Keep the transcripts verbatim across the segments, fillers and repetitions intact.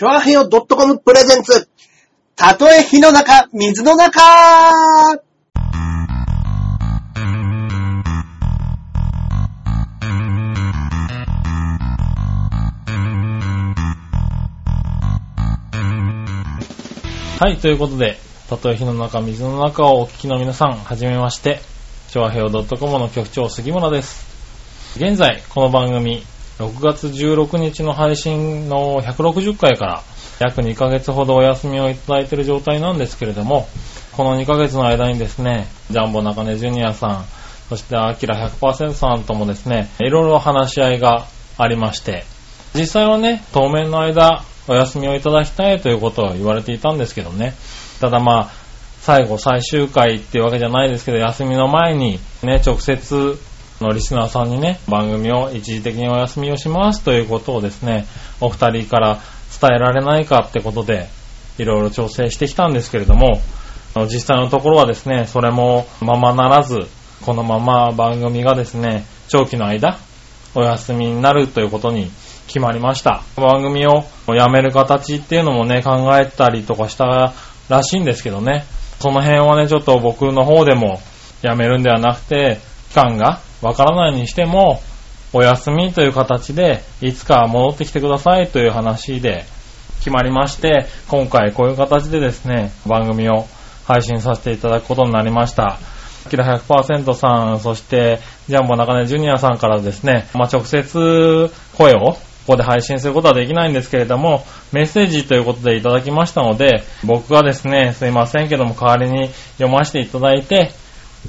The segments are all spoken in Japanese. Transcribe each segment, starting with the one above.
チョアヘヨ .com プレゼンツ、たとえ火の中水の中。はい、ということで、たとえ火の中水の中をお聞きの皆さん、はじめまして。チョアヘヨ .com の局長杉村です。現在この番組ろくがつじゅうろくにちの配信のひゃくろくじゅっかいから約にかげつほどお休みをいただいている状態なんですけれども、このにかげつの間にですね、ジャンボ中根ジュニアさん、そしてアキラ ひゃくパーセント さんともですね、いろいろ話し合いがありまして、実際はね、当面の間お休みをいただきたいということを言われていたんですけどね、ただまあ最後最終回っていうわけじゃないですけど、休みの前にね、直接のリスナーさんにね、番組を一時的にお休みをしますということをですね、お二人から伝えられないかってことでいろいろ調整してきたんですけれども、実際のところはですね、それもままならず、このまま番組がですね、長期の間お休みになるということに決まりました。番組をやめる形っていうのもね、考えたりとかしたらしいんですけどね、その辺はね、ちょっと僕の方でもやめるんではなくて、期間がわからないにしてもお休みという形でいつか戻ってきてくださいという話で決まりまして、今回こういう形でですね、番組を配信させていただくことになりました。アキラ ひゃくパーセント さん、そしてジャンボ中根ジュニアさんからですね、まあ、直接声をここで配信することはできないんですけれども、メッセージということでいただきましたので、僕がですね、すいませんけども代わりに読ませていただいて、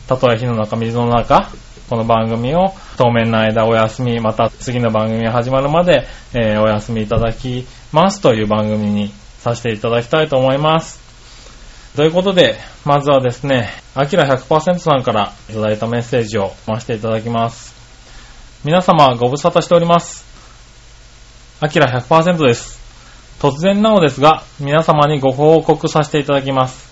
たとえ火の中水の中、この番組を当面の間お休み、また次の番組が始まるまで、えー、お休みいただきますという番組にさせていただきたいと思います。ということで、まずはですね、アキラ ひゃくパーセント さんからいただいたメッセージを読ませていただきます。皆様ご無沙汰しております。アキラ ひゃくパーセント です。突然なのですが、皆様にご報告させていただきます。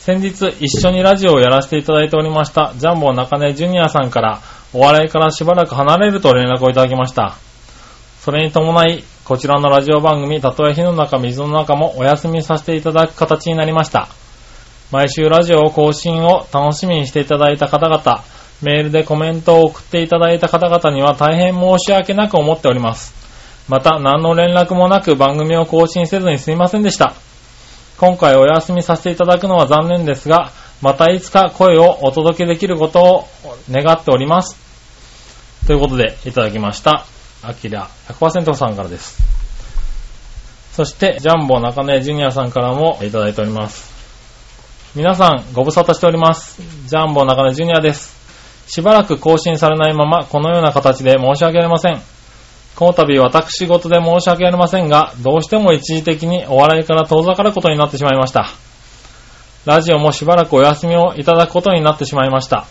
先日一緒にラジオをやらせていただいておりましたジャンボ中根ジュニアさんから、お笑いからしばらく離れると連絡をいただきました。それに伴い、こちらのラジオ番組たとえ火の中水の中もお休みさせていただく形になりました。毎週ラジオ更新を楽しみにしていただいた方々、メールでコメントを送っていただいた方々には大変申し訳なく思っております。また何の連絡もなく番組を更新せずにすいませんでした。今回お休みさせていただくのは残念ですが、またいつか声をお届けできることを願っております。ということでいただきました。アキラ ひゃくパーセント さんからです。そしてジャンボ中根ジュニアさんからもいただいております。皆さんご無沙汰しております。ジャンボ中根ジュニアです。しばらく更新されないままこのような形で申し訳ありません。この度私事で申し訳ありませんが、どうしても一時的にお笑いから遠ざかることになってしまいました。ラジオもしばらくお休みをいただくことになってしまいました。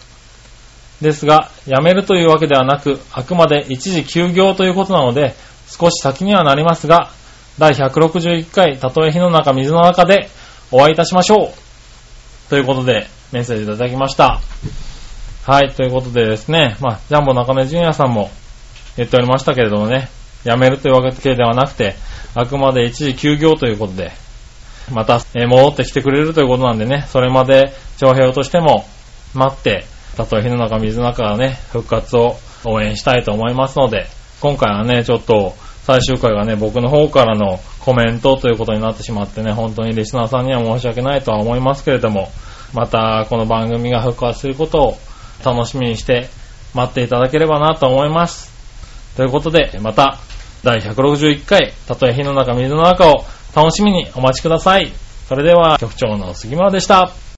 ですが、辞めるというわけではなく、あくまで一時休業ということなので、少し先にはなりますが、だいひゃくろくじゅういっかいたとえ火の中水の中でお会いいたしましょう。ということでメッセージいただきました。はい、ということでですね、まあ、ジャンボ中根ジュニアさんも言っておりましたけれどもね、辞めるというわけではなくて、あくまで一時休業ということで、また戻ってきてくれるということなんでね、それまで長平としても待って、たとえ火の中水の中がね、復活を応援したいと思いますので、今回はね、ちょっと最終回がね、僕の方からのコメントということになってしまってね、本当にリスナーさんには申し訳ないとは思いますけれども、またこの番組が復活することを楽しみにして待っていただければなと思います。ということで、まただいひゃくろくじゅういっかいたとえ火の中水の中を楽しみにお待ちください。それでは局長の杉村でした。